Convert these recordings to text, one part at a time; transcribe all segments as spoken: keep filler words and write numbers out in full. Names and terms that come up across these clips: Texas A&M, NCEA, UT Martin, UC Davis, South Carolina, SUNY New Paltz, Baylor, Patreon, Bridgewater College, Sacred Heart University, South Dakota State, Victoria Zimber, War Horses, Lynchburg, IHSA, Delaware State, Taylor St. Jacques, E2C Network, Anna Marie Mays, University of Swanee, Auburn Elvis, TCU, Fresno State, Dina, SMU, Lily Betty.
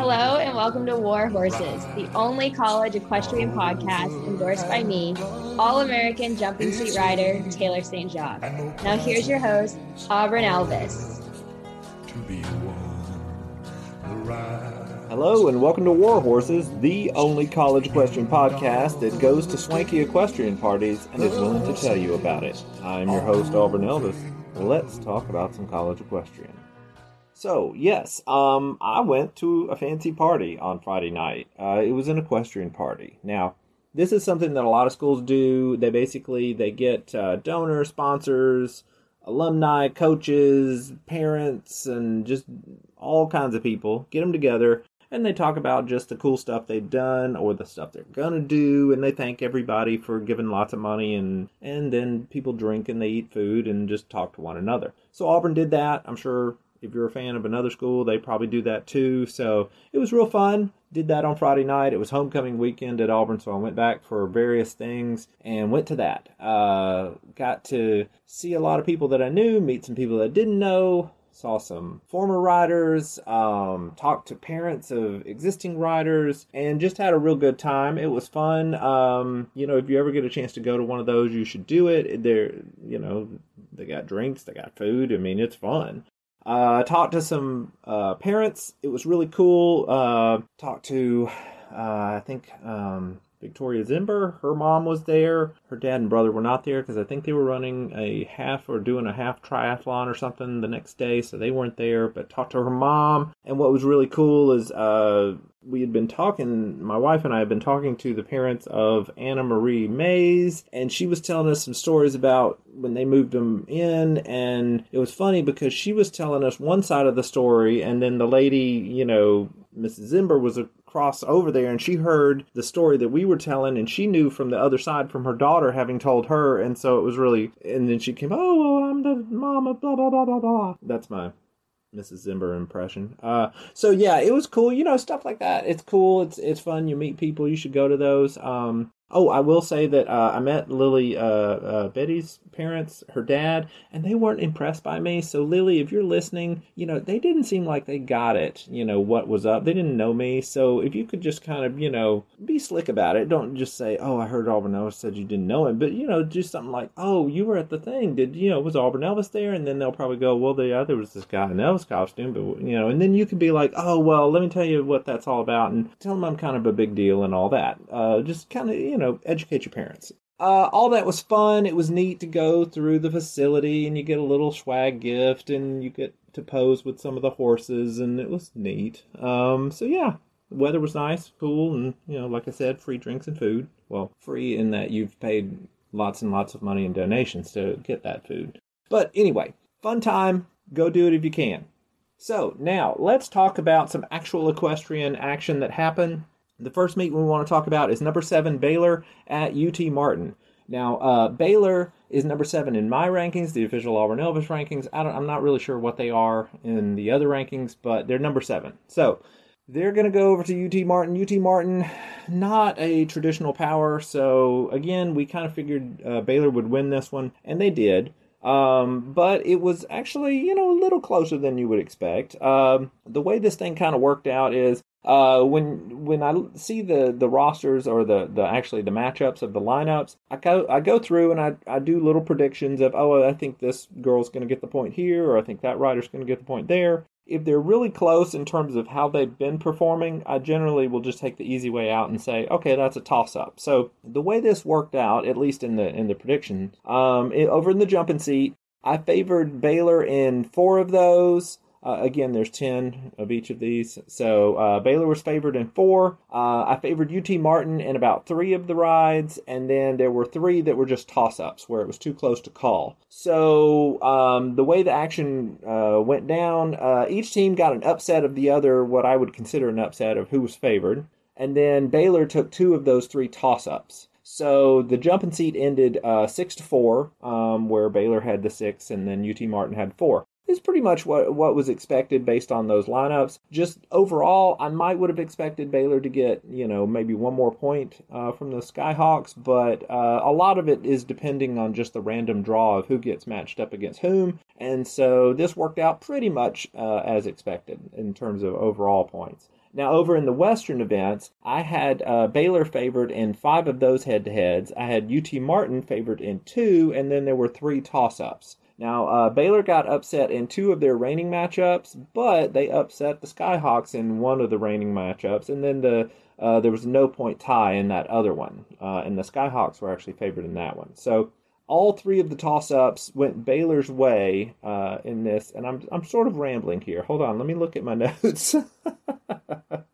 Hello and welcome to War Horses, the only college equestrian podcast endorsed by me, All-American jumping seat rider, Taylor Saint Jacques. Now here's your host, Auburn Elvis. Hello and welcome to War Horses, the only college equestrian podcast that goes to swanky equestrian parties and is willing to tell you about it. I'm your host, Auburn Elvis. Let's talk about some college equestrian. So, yes, um, I went to a fancy party on Friday night. Uh, it was an equestrian party. Now, this is something that a lot of schools do. They basically, they get uh, donors, sponsors, alumni, coaches, parents, and just all kinds of people. Get them together, and they talk about just the cool stuff they've done or the stuff they're going to do, and they thank everybody for giving lots of money, and, and then people drink and they eat food and just talk to one another. So Auburn did that. I'm sure if you're a fan of another school, they probably do that too. So it was real fun. Did that on Friday night. It was homecoming weekend at Auburn, so I went back for various things and went to that. Uh, got to see a lot of people that I knew, meet some people that I didn't know, saw some former riders, um, talked to parents of existing riders, and just had a real good time. It was fun. Um, you know, if you ever get a chance to go to one of those, you should do it. They're, you know, they got drinks, they got food. I mean, it's fun. I uh, talked to some uh, parents. It was really cool. Uh, talked to, uh, I think, um, Victoria Zimber. Her mom was there. Her dad and brother were not there because I think they were running a half or doing a half triathlon or something the next day, so they weren't there, but talked to her mom. And what was really cool is uh, we had been talking, my wife and I had been talking to the parents of Anna Marie Mays, and she was telling us some stories about when they moved them in, and it was funny because she was telling us one side of the story, and then the lady, you know, Missus Zimber was across over there, and she heard the story that we were telling, and she knew from the other side from her daughter having told her, and so it was really, and then she came, oh, well, I'm the mama, blah, blah, blah, blah, blah. That's my Missus Zimber impression. Uh, so yeah, it was cool. You know, stuff like that. It's cool. It's it's fun. You meet people. You should go to those. Um, oh, I will say that uh, I met Lily uh, uh, Betty's parents, her dad, and they weren't impressed by me. So Lily, if you're listening, you know, they didn't seem like they got it. You know, what was up. They didn't know me. So if you could just kind of, you know, be slick about it. Don't just say, oh, I heard Auburn Elvis said you didn't know him. But, you know, do something like, oh, you were at the thing. Did, you know, was Auburn Elvis there? And then they'll probably go, well, the other was this guy in Elvis costume. But, you know, and then you can be like, oh, well, let me tell you what that's all about. And tell them I'm kind of a big deal and all that. Uh, just kind of, you know. know, educate your parents. Uh, all that was fun. It was neat to go through the facility, and you get a little swag gift, and you get to pose with some of the horses, and it was neat. Um, so yeah, the weather was nice, cool, and, you know, like I said, free drinks and food. Well, free in that you've paid lots and lots of money in donations to get that food. But anyway, fun time. Go do it if you can. So now, let's talk about some actual equestrian action that happened. The first meet we want to talk about is number seven, Baylor at U T Martin. Now, uh, Baylor is number seven in my rankings, the official Auburn Elvis rankings. I don't, I'm not really sure what they are in the other rankings, but they're number seven. So they're going to go over to U T Martin. U T Martin, not a traditional power. So again, we kind of figured uh, Baylor would win this one, and they did. Um, but it was actually, you know, a little closer than you would expect. Um, the way this thing kind of worked out is Uh, when when I see the, the rosters or the, the actually the matchups of the lineups, I go I go through and I, I do little predictions of, oh, I think this girl's going to get the point here, or I think that rider's going to get the point there. If they're really close in terms of how they've been performing, I generally will just take the easy way out and say, okay, that's a toss-up. So the way this worked out, at least in the in the prediction, um, it, over in the jumping seat, I favored Baylor in four of those. Uh, again, there's ten of each of these. So uh, Baylor was favored in four. Uh, I favored U T Martin in about three of the rides. And then there were three that were just toss-ups where it was too close to call. So um, the way the action uh, went down, uh, each team got an upset of the other, what I would consider an upset of who was favored. And then Baylor took two of those three toss-ups. So the jumping seat ended uh, six to four, um, where Baylor had the six and then U T Martin had four. Is pretty much what, what was expected based on those lineups. Just overall, I might would have expected Baylor to get, you know, maybe one more point uh, from the Skyhawks, but uh, a lot of it is depending on just the random draw of who gets matched up against whom, and so this worked out pretty much uh, as expected in terms of overall points. Now, over in the Western events, I had uh, Baylor favored in five of those head-to-heads. I had U T Martin favored in two, and then there were three toss-ups. Now, uh, Baylor got upset in two of their reigning matchups, but they upset the Skyhawks in one of the reigning matchups, and then the uh, there was a no-point tie in that other one, uh, and the Skyhawks were actually favored in that one. So all three of the toss-ups went Baylor's way uh, in this, and I'm I'm sort of rambling here. Hold on, let me look at my notes.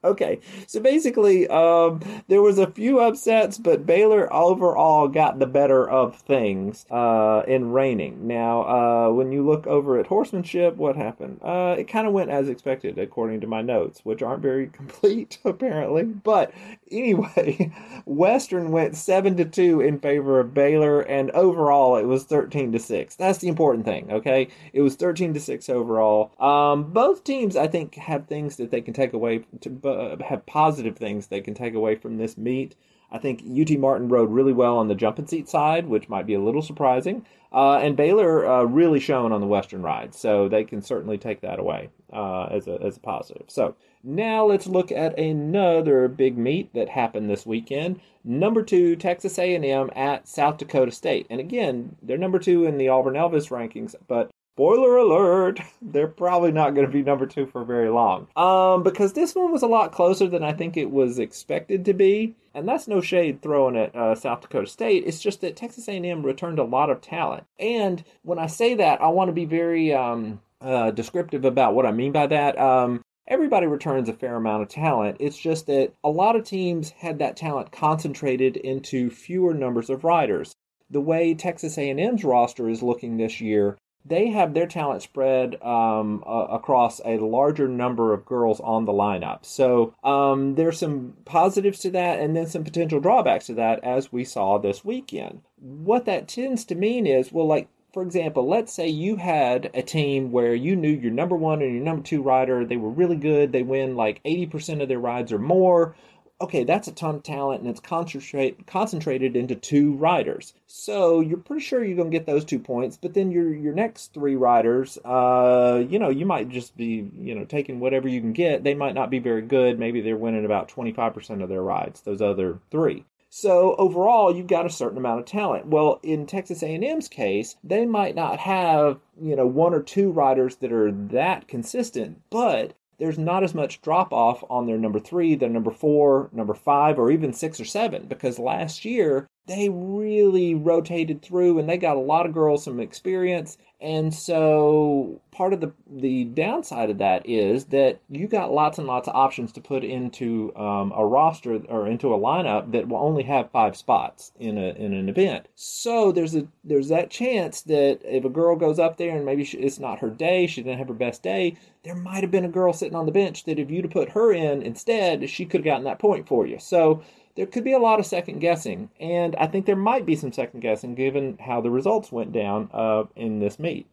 Okay, so basically um, there was a few upsets, but Baylor overall got the better of things uh, in reigning. Now, uh, when you look over at horsemanship, what happened? Uh, it kind of went as expected, according to my notes, which aren't very complete, apparently. But anyway, Western went seven to two in favor of Baylor, and overall it was thirteen to six. That's the important thing, okay? It was thirteen to six overall. Um, both teams, I think, have things that they can take away to Uh, have positive things they can take away from this meet. I think U T Martin rode really well on the jump and seat side, which might be a little surprising. Uh, and Baylor uh, really shone on the Western ride, so they can certainly take that away uh, as a as a positive. So now let's look at another big meet that happened this weekend. Number two, Texas A and M at South Dakota State. And again, they're number two in the Auburn Elvis rankings, but spoiler alert, they're probably not going to be number two for very long. Um, because this one was a lot closer than I think it was expected to be. And that's no shade throwing at uh, South Dakota State. It's just that Texas A and M returned a lot of talent. And when I say that, I want to be very um, uh, descriptive about what I mean by that. Um, everybody returns a fair amount of talent. It's just that a lot of teams had that talent concentrated into fewer numbers of riders. The way Texas A and M's roster is looking this year, they have their talent spread um, uh, across a larger number of girls on the lineup. So um, there's some positives to that and then some potential drawbacks to that, as we saw this weekend. What that tends to mean is, well, like, for example, let's say you had a team where you knew your number one and your number two rider, they were really good, they win like eighty percent of their rides or more. Okay, that's a ton of talent, and it's concentrate, concentrated into two riders. So you're pretty sure you're going to get those two points, but then your your next three riders, uh, you know, you might just be, you know, taking whatever you can get. They might not be very good. Maybe they're winning about twenty-five percent of their rides, those other three. So overall, you've got a certain amount of talent. Well, in Texas A and M's case, they might not have, you know, one or two riders that are that consistent, but there's not as much drop-off on their number three, their number four, number five, or even six or seven, because last year they really rotated through and they got a lot of girls some experience. And so part of the the downside of that is that you got lots and lots of options to put into um, a roster or into a lineup that will only have five spots in a in an event. So there's a there's that chance that if a girl goes up there and maybe she, it's not her day, she didn't have her best day, there might have been a girl sitting on the bench that if you'd have put her in instead, she could have gotten that point for you. So there could be a lot of second guessing, and I think there might be some second guessing given how the results went down uh, in this meet.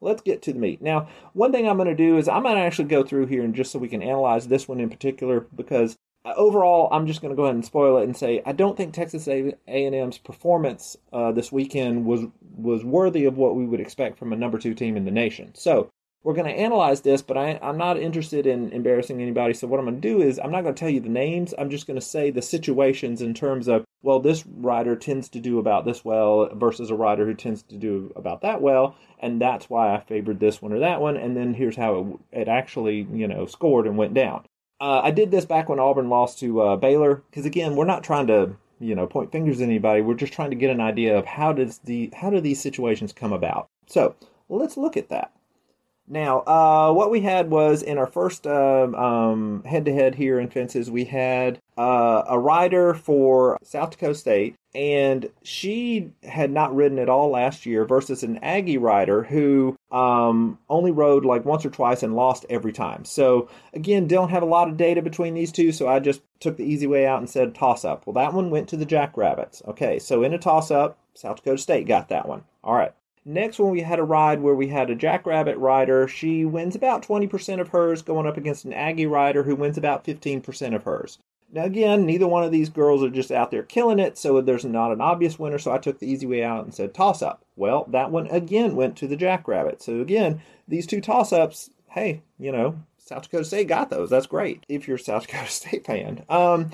Let's get to the meet. Now, one thing I'm going to do is I'm going to actually go through here and just so we can analyze this one in particular, because overall, I'm just going to go ahead and spoil it and say I don't think Texas A and M's performance uh, this weekend was was worthy of what we would expect from a number two team in the nation. So we're going to analyze this, but I, I'm not interested in embarrassing anybody. So what I'm going to do is I'm not going to tell you the names. I'm just going to say the situations in terms of, well, this rider tends to do about this well versus a rider who tends to do about that well, and that's why I favored this one or that one. And then here's how it, it actually, you know, scored and went down. Uh, I did this back when Auburn lost to uh, Baylor, because again, we're not trying to, you know, point fingers at anybody. We're just trying to get an idea of how does the how do these situations come about. So let's look at that. Now, uh, what we had was in our first uh, um, head-to-head here in fences, we had uh, a rider for South Dakota State, and she had not ridden at all last year versus an Aggie rider who um, only rode like once or twice and lost every time. So, again, don't have a lot of data between these two, so I just took the easy way out and said toss-up. Well, that one went to the Jackrabbits. Okay, so in a toss-up, South Dakota State got that one. All right. Next one, we had a ride where we had a Jackrabbit rider. She wins about twenty percent of hers going up against an Aggie rider who wins about fifteen percent of hers. Now, again, neither one of these girls are just out there killing it, so there's not an obvious winner, so I took the easy way out and said toss-up. Well, that one, again, went to the Jackrabbit. So, again, these two toss-ups, hey, you know, South Dakota State got those. That's great if you're a South Dakota State fan. Um,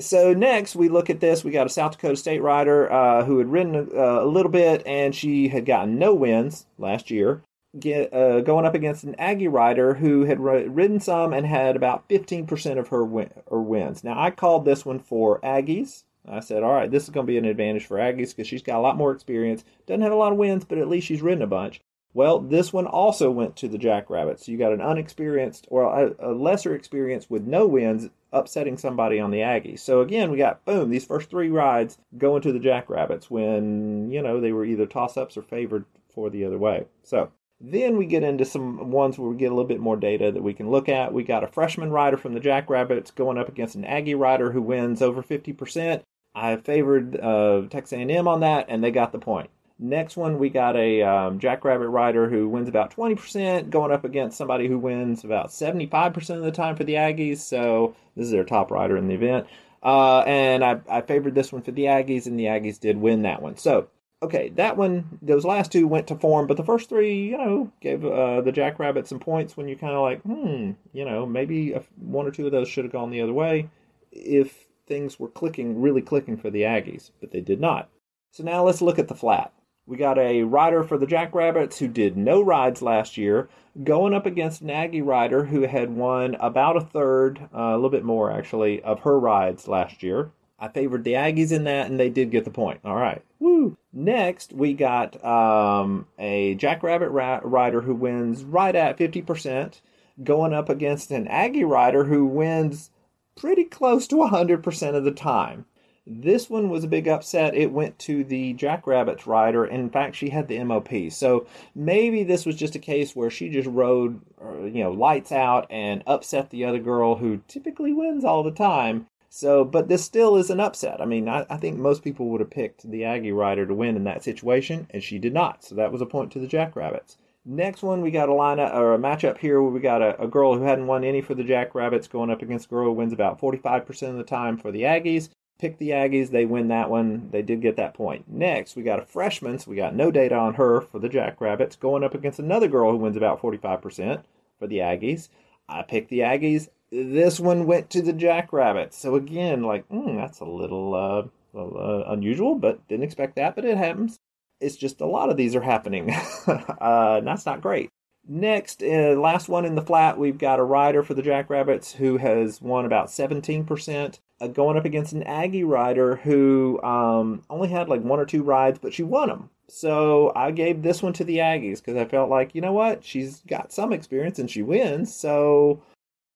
so next we look at this. We got a South Dakota State rider uh, who had ridden a, a little bit, and she had gotten no wins last year, get, uh, going up against an Aggie rider who had r- ridden some and had about fifteen percent of her, win- her wins. Now, I called this one for Aggies. I said, all right, this is going to be an advantage for Aggies because she's got a lot more experience. Doesn't have a lot of wins, but at least she's ridden a bunch. Well, this one also went to the Jackrabbits. So you got an unexperienced or a, a lesser experience with no wins upsetting somebody on the Aggies. So again, we got, boom, these first three rides going to the Jackrabbits when, you know, they were either toss-ups or favored for the other way. So then we get into some ones where we get a little bit more data that we can look at. We got a freshman rider from the Jackrabbits going up against an Aggie rider who wins over fifty percent. I favored uh, Texas A and M on that, and they got the point. Next one, we got a um, Jackrabbit rider who wins about twenty percent, going up against somebody who wins about seventy-five percent of the time for the Aggies. So this is their top rider in the event. Uh, and I, I favored this one for the Aggies, and the Aggies did win that one. So, okay, that one, those last two went to form, but the first three, you know, gave uh, the Jackrabbit some points when you're kind of like, hmm, you know, maybe a, one or two of those should have gone the other way if things were clicking, really clicking for the Aggies, but they did not. So now let's look at the flat. We got a rider for the Jackrabbits who did no rides last year, going up against an Aggie rider who had won about a third, uh, a little bit more actually, of her rides last year. I favored the Aggies in that, and they did get the point. All right. Woo! Next, we got um, a Jackrabbit ra- rider who wins right at fifty percent, going up against an Aggie rider who wins pretty close to one hundred percent of the time. This one was a big upset. It went to the Jackrabbits rider. In fact, she had the M O P. So maybe this was just a case where she just rode, you know, lights out and upset the other girl who typically wins all the time. So, but this still is an upset. I mean, I, I think most people would have picked the Aggie rider to win in that situation, and she did not. So that was a point to the Jackrabbits. Next one, we got a lineup or a matchup here where we got a, a girl who hadn't won any for the Jackrabbits going up against a girl who wins about forty-five percent of the time for the Aggies. Pick the Aggies. They win that one. They did get that point. Next, we got a freshman, so we got no data on her for the Jackrabbits, going up against another girl who wins about forty-five percent for the Aggies. I picked the Aggies. This one went to the Jackrabbits. So again, like, mm, that's a little uh, well, uh, unusual, but didn't expect that, but it happens. It's just a lot of these are happening. uh, and that's not great. Next, uh, last one in the flat, we've got a rider for the Jackrabbits who has won about seventeen percent. Going up against an Aggie rider who um, only had like one or two rides, but she won them. So I gave this one to the Aggies because I felt like, you know what? She's got some experience and she wins. So,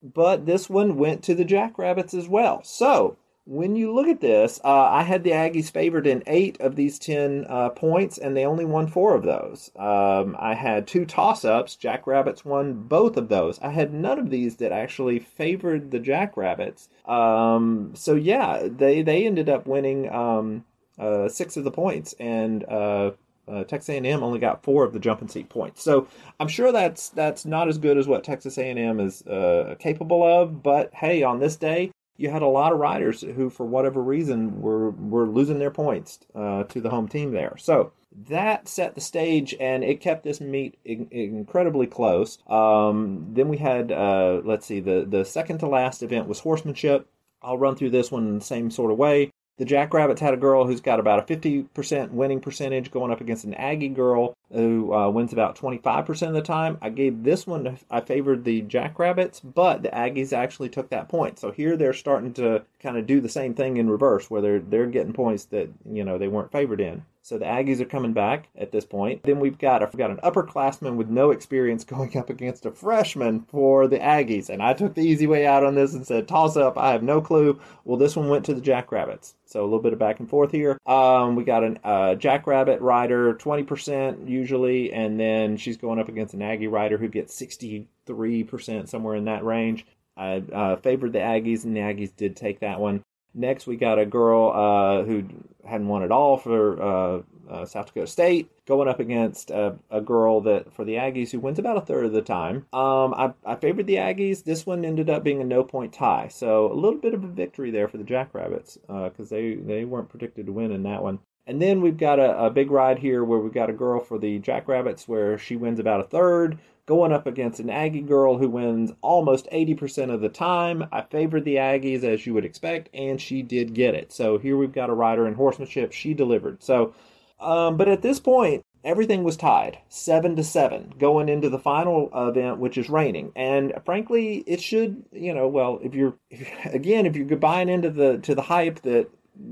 but this one went to the Jackrabbits as well. So when you look at this, uh, I had the Aggies favored in eight of these ten uh, points, and they only won four of those. Um, I had two toss-ups. Jackrabbits won both of those. I had none of these that actually favored the Jackrabbits. Um, so, yeah, they, they ended up winning um, uh, six of the points, and uh, uh, Texas A and M only got four of the jump-and-seat points. So I'm sure that's, that's not as good as what Texas A and M is uh, capable of, but, hey, on this day, you had a lot of riders who, for whatever reason, were, were losing their points uh, to the home team there. So that set the stage, and it kept this meet in, incredibly close. Um, then we had, uh, let's see, the, the second to last event was horsemanship. I'll run through this one in the same sort of way. The Jackrabbits had a girl who's got about a fifty percent winning percentage going up against an Aggie girl who uh, wins about twenty-five percent of the time. I gave this one, I favored the Jackrabbits, but the Aggies actually took that point. So here they're starting to kind of do the same thing in reverse, where they're, they're getting points that, you know, they weren't favored in. So the Aggies are coming back at this point. Then we've got, I forgot, an upperclassman with no experience going up against a freshman for the Aggies. And I took the easy way out on this and said, toss up, I have no clue. Well, this one went to the Jackrabbits. So a little bit of back and forth here. Um, we got a uh, Jackrabbit rider, twenty percent usually, and then she's going up against an Aggie rider who gets sixty-three percent, somewhere in that range. I uh, favored the Aggies, and the Aggies did take that one. Next, we got a girl uh, who hadn't won at all for uh, uh, South Dakota State, going up against uh, a girl that for the Aggies who wins about a third of the time. Um, I, I favored the Aggies. This one ended up being a no-point tie, so a little bit of a victory there for the Jackrabbits because uh, they, they weren't predicted to win in that one. And then we've got a, a big ride here where we've got a girl for the Jackrabbits where she wins about a third, going up against an Aggie girl who wins almost eighty percent of the time. I favored the Aggies, as you would expect, and she did get it. So here we've got a rider in horsemanship. She delivered. So, um, but at this point, everything was tied, seven to seven, going into the final event, which is raining. And frankly, it should, you know, well, if you're, if you're again, if you're buying into the to the hype that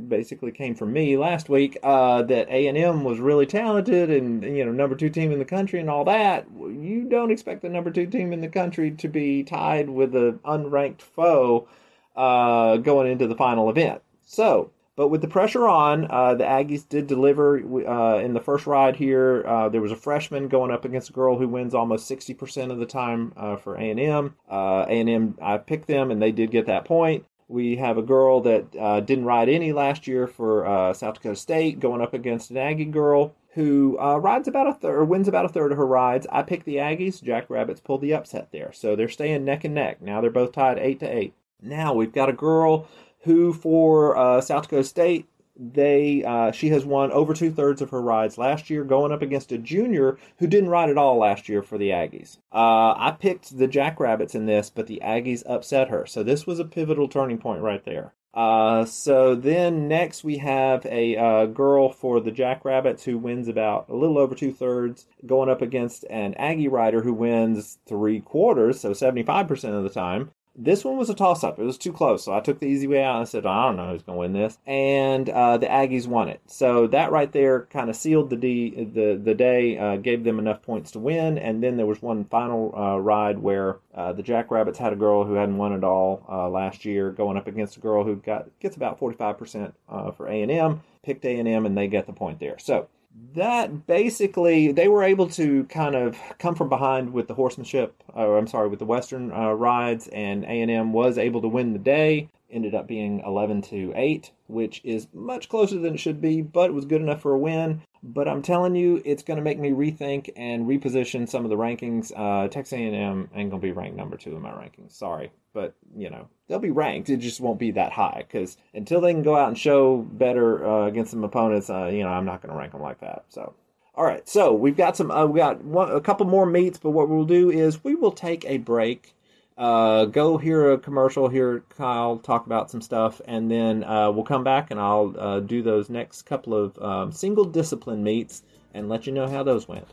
basically came from me last week, uh, that A and M was really talented and, you know, number two team in the country and all that, you don't expect the number two team in the country to be tied with an unranked foe uh, going into the final event. So, but with the pressure on, uh, the Aggies did deliver uh, in the first ride here. Uh, there was a freshman going up against a girl who wins almost sixty percent of the time uh, for A and M. Uh, A and M, I picked them, and they did get that point. We have a girl that uh, didn't ride any last year for uh, South Dakota State going up against an Aggie girl who uh, rides about a third, or wins about a third of her rides. I picked the Aggies. Jackrabbits pulled the upset there. So they're staying neck and neck. Now they're both tied eight to eight. Now we've got a girl who for uh, South Dakota State, they uh, she has won over two-thirds of her rides last year, going up against a junior who didn't ride at all last year for the Aggies. Uh, I picked the Jackrabbits in this, but the Aggies upset her. So this was a pivotal turning point right there. Uh, so then next we have a uh, girl for the Jackrabbits who wins about a little over two-thirds, going up against an Aggie rider who wins three-quarters, so seventy-five percent of the time. This one was a toss-up. It was too close, so I took the easy way out and I said, I don't know who's going to win this. And uh, the Aggies won it. So that right there kind of sealed the, de- the, the day, uh, gave them enough points to win. And then there was one final uh, ride where uh, the Jackrabbits had a girl who hadn't won at all uh, last year going up against a girl who got gets about forty-five percent uh, for A and M, picked A and M, and they get the point there. So that basically, they were able to kind of come from behind with the horsemanship, or I'm sorry, with the Western uh, rides, and A and M was able to win the day. Ended up being eleven to eight, which is much closer than it should be, but it was good enough for a win. But I'm telling you, it's going to make me rethink and reposition some of the rankings. Uh, Texas A and M ain't going to be ranked number two in my rankings. Sorry. But, you know, they'll be ranked. It just won't be that high because until they can go out and show better uh, against some opponents, uh, you know, I'm not going to rank them like that. So, all right. So we've got some, uh, we got one, a couple more meets, but what we'll do is we will take a break. Uh, go hear a commercial, hear Kyle talk about some stuff, and then uh, we'll come back and I'll uh, do those next couple of um, single discipline meets and let you know how those went.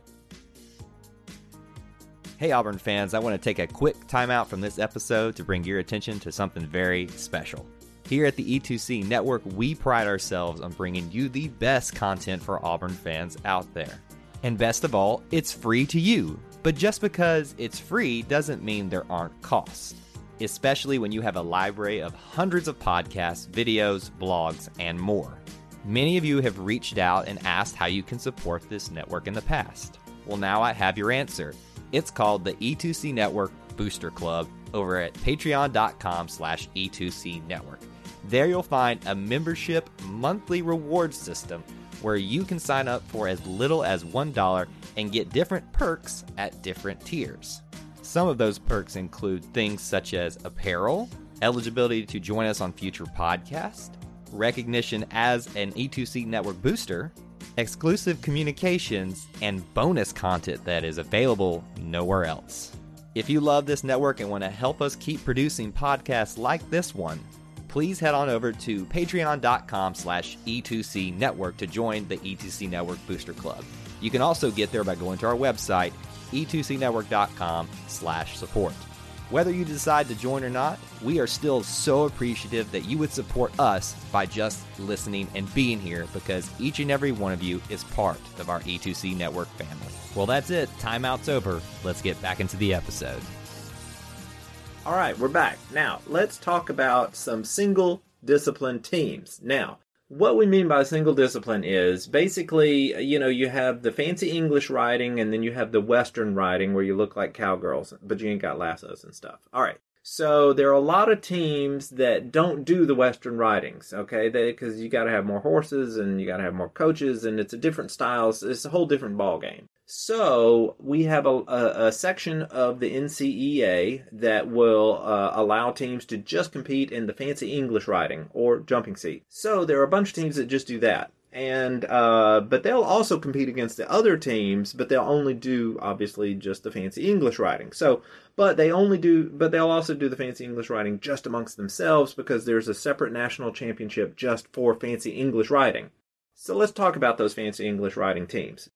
Hey Auburn fans, I want to take a quick timeout from this episode to bring your attention to something very special. Here at the E two C Network, we pride ourselves on bringing you the best content for Auburn fans out there. And best of all, it's free to you. But just because it's free doesn't mean there aren't costs, especially when you have a library of hundreds of podcasts, videos, blogs, and more. Many of you have reached out and asked how you can support this network in the past. Well, now I have your answer. It's called the E two C Network Booster Club over at patreon.com slash E2C Network. There you'll find a membership monthly reward system where you can sign up for as little as one dollar and get different perks at different tiers. Some of those perks include things such as apparel, eligibility to join us on future podcasts, recognition as an E two C Network booster, exclusive communications, and bonus content that is available nowhere else. If you love this network and want to help us keep producing podcasts like this one, please head on over to patreon.com slash E2C Network to join the E two C Network Booster Club. You can also get there by going to our website, e2cnetwork.com slash support. Whether you decide to join or not, we are still so appreciative that you would support us by just listening and being here because each and every one of you is part of our E two C Network family. Well, that's it. Timeout's over. Let's get back into the episode. All right, we're back. Now, let's talk about some single discipline teams. Now, what we mean by single discipline is basically, you know, you have the fancy English riding and then you have the Western riding where you look like cowgirls, but you ain't got lassos and stuff. All right. So there are a lot of teams that don't do the Western ridings, okay? Because you got to have more horses and you got to have more coaches and it's a different style. So it's a whole different ball game. So we have a, a, a section of the N C E A that will uh, allow teams to just compete in the fancy English riding or jumping seat. So there are a bunch of teams that just do that. And uh, but they'll also compete against the other teams, but they'll only do obviously just the fancy English writing. So, but they only do, but they'll also do the fancy English writing just amongst themselves, because there's a separate national championship just for fancy English writing. So let's talk about those fancy English writing teams.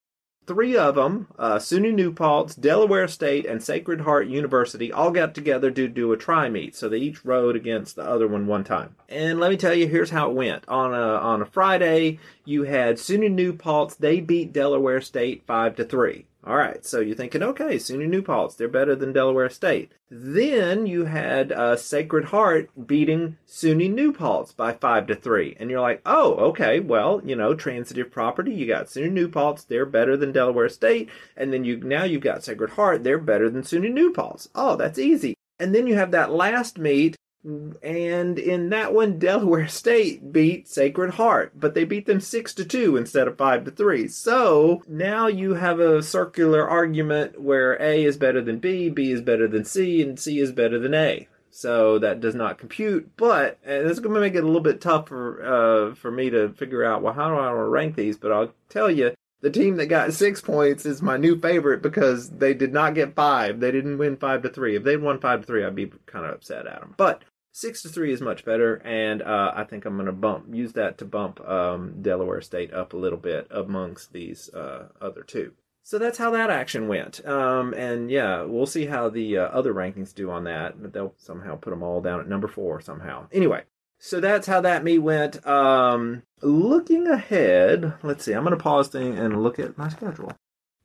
Three of them, uh, SUNY New Paltz, Delaware State, and Sacred Heart University, all got together to do a tri-meet. So they each rode against the other one one time. And let me tell you, here's how it went. On a, on a Friday, you had SUNY New Paltz. They beat Delaware State five to three. All right, so you're thinking, okay, SUNY New Paltz, they're better than Delaware State. Then you had uh, Sacred Heart beating SUNY New Paltz by five to three. And you're like, oh, okay, well, you know, transitive property, you got SUNY New Paltz, they're better than Delaware State. And then you now you've got Sacred Heart, they're better than SUNY New Paltz. Oh, that's easy. And then you have that last meet, and in that one, Delaware State beat Sacred Heart, but they beat them six to two instead of five to three. So now you have a circular argument where A is better than B, B is better than C, and C is better than A. So that does not compute, but and this is going to make it a little bit tough for, uh, for me to figure out, well, how do I want to rank these? But I'll tell you, the team that got six points is my new favorite because they did not get five. They didn't win five to three. If they'd won five to three, I'd be kind of upset at them. But Six to three is much better, and uh, I think I'm going to bump use that to bump um, Delaware State up a little bit amongst these uh, other two. So that's how that action went, um, and yeah, we'll see how the uh, other rankings do on that. But they'll somehow put them all down at number four somehow. Anyway, so that's how that meet went. Um, looking ahead, let's see. I'm going to pause thing and look at my schedule.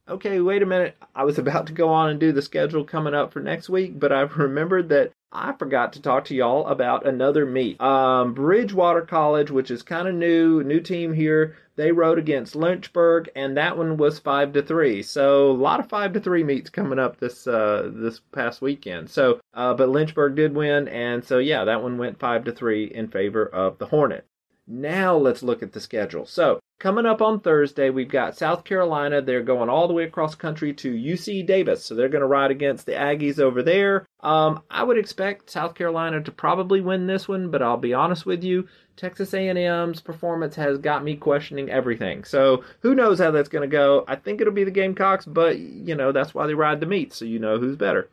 Okay, wait a minute. I was about to go on and do the schedule coming up for next week, but I've remembered that I forgot to talk to y'all about another meet. Um, Bridgewater College, which is kind of new, new team here, they rode against Lynchburg, and that one was five to three. So a lot of five to three meets coming up this uh, this past weekend. So, uh, but Lynchburg did win, and so yeah, that one went five to three in favor of the Hornet. Now let's look at the schedule. So coming up on Thursday, we've got South Carolina. They're going all the way across country to U C Davis. So they're going to ride against the Aggies over there. Um, I would expect South Carolina to probably win this one, but I'll be honest with you, Texas A and M's performance has got me questioning everything. So who knows how that's going to go. I think it'll be the Gamecocks, but, you know, that's why they ride the meet, so you know who's better.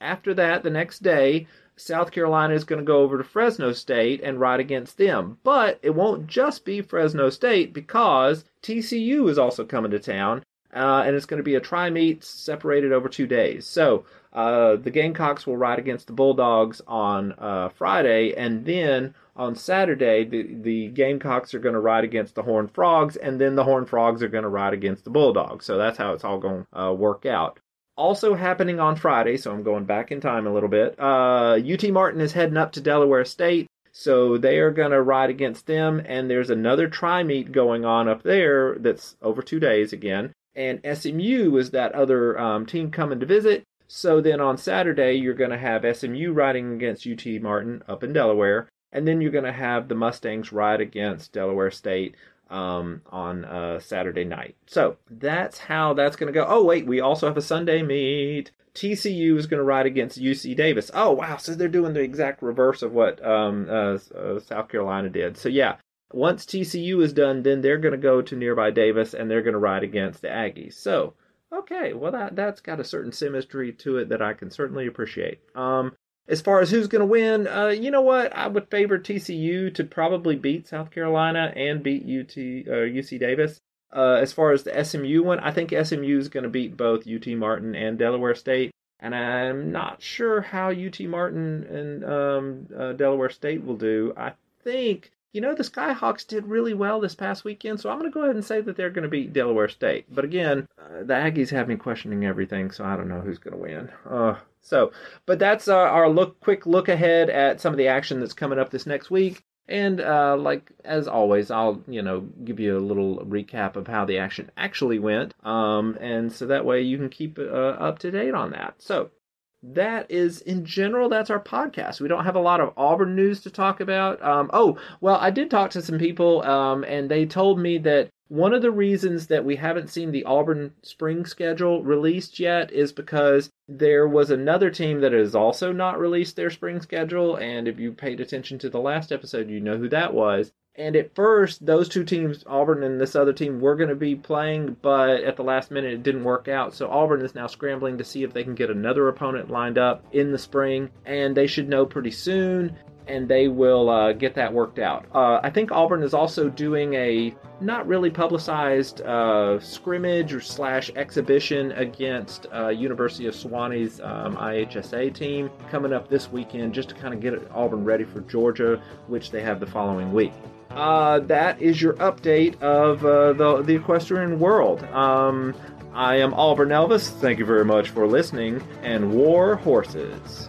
After that, the next day, South Carolina is going to go over to Fresno State and ride against them. But it won't just be Fresno State, because T C U is also coming to town, uh, and it's going to be a tri-meet separated over two days. So uh, the Gamecocks will ride against the Bulldogs on uh, Friday, and then on Saturday, the, the Gamecocks are going to ride against the Horned Frogs, and then the Horned Frogs are going to ride against the Bulldogs. So that's how it's all going to uh, work out. Also happening on Friday, so I'm going back in time a little bit, uh, U T Martin is heading up to Delaware State, so they are going to ride against them, and there's another tri-meet going on up there that's over two days again, and S M U is that other um, team coming to visit, so then on Saturday you're going to have S M U riding against U T Martin up in Delaware, and then you're going to have the Mustangs ride against Delaware State um on uh Saturday night. So that's how that's going to go. Oh wait, we also have a Sunday meet. T C U is going to ride against U C Davis. Oh wow, so they're doing the exact reverse of what um uh, uh, South Carolina did. So yeah, once T C U is done, then they're going to go to nearby Davis and they're going to ride against the Aggies. So okay, well that that's got a certain symmetry to it that I can certainly appreciate. Um As far as who's going to win, uh, you know what? I would favor T C U to probably beat South Carolina and beat U T uh, U C Davis. Uh, as far as the S M U one, I think S M U is going to beat both U T Martin and Delaware State. And I'm not sure how U T Martin and um, uh, Delaware State will do. I think, you know, the Skyhawks did really well this past weekend, so I'm going to go ahead and say that they're going to beat Delaware State. But again, uh, the Aggies have me questioning everything, so I don't know who's going to win. Uh So, but that's our, our look, quick look ahead at some of the action that's coming up this next week. And uh, like, as always, I'll, you know, give you a little recap of how the action actually went. Um, and so that way you can keep uh, up to date on that. So that is, in general, that's our podcast. We don't have a lot of Auburn news to talk about. Um, oh, well, I did talk to some people um, and they told me that one of the reasons that we haven't seen the Auburn spring schedule released yet is because there was another team that has also not released their spring schedule, and if you paid attention to the last episode, you know who that was. And at first, those two teams, Auburn and this other team, were going to be playing, but at the last minute, it didn't work out. So Auburn is now scrambling to see if they can get another opponent lined up in the spring, and they should know pretty soon, and they will uh, get that worked out. Uh, I think Auburn is also doing a not really publicized uh, scrimmage or slash exhibition against uh, University of Swanee's um, I H S A team coming up this weekend, just to kind of get Auburn ready for Georgia, which they have the following week. Uh, that is your update of uh, the, the equestrian world. Um, I am Auburn Elvis. Thank you very much for listening, and War Horses.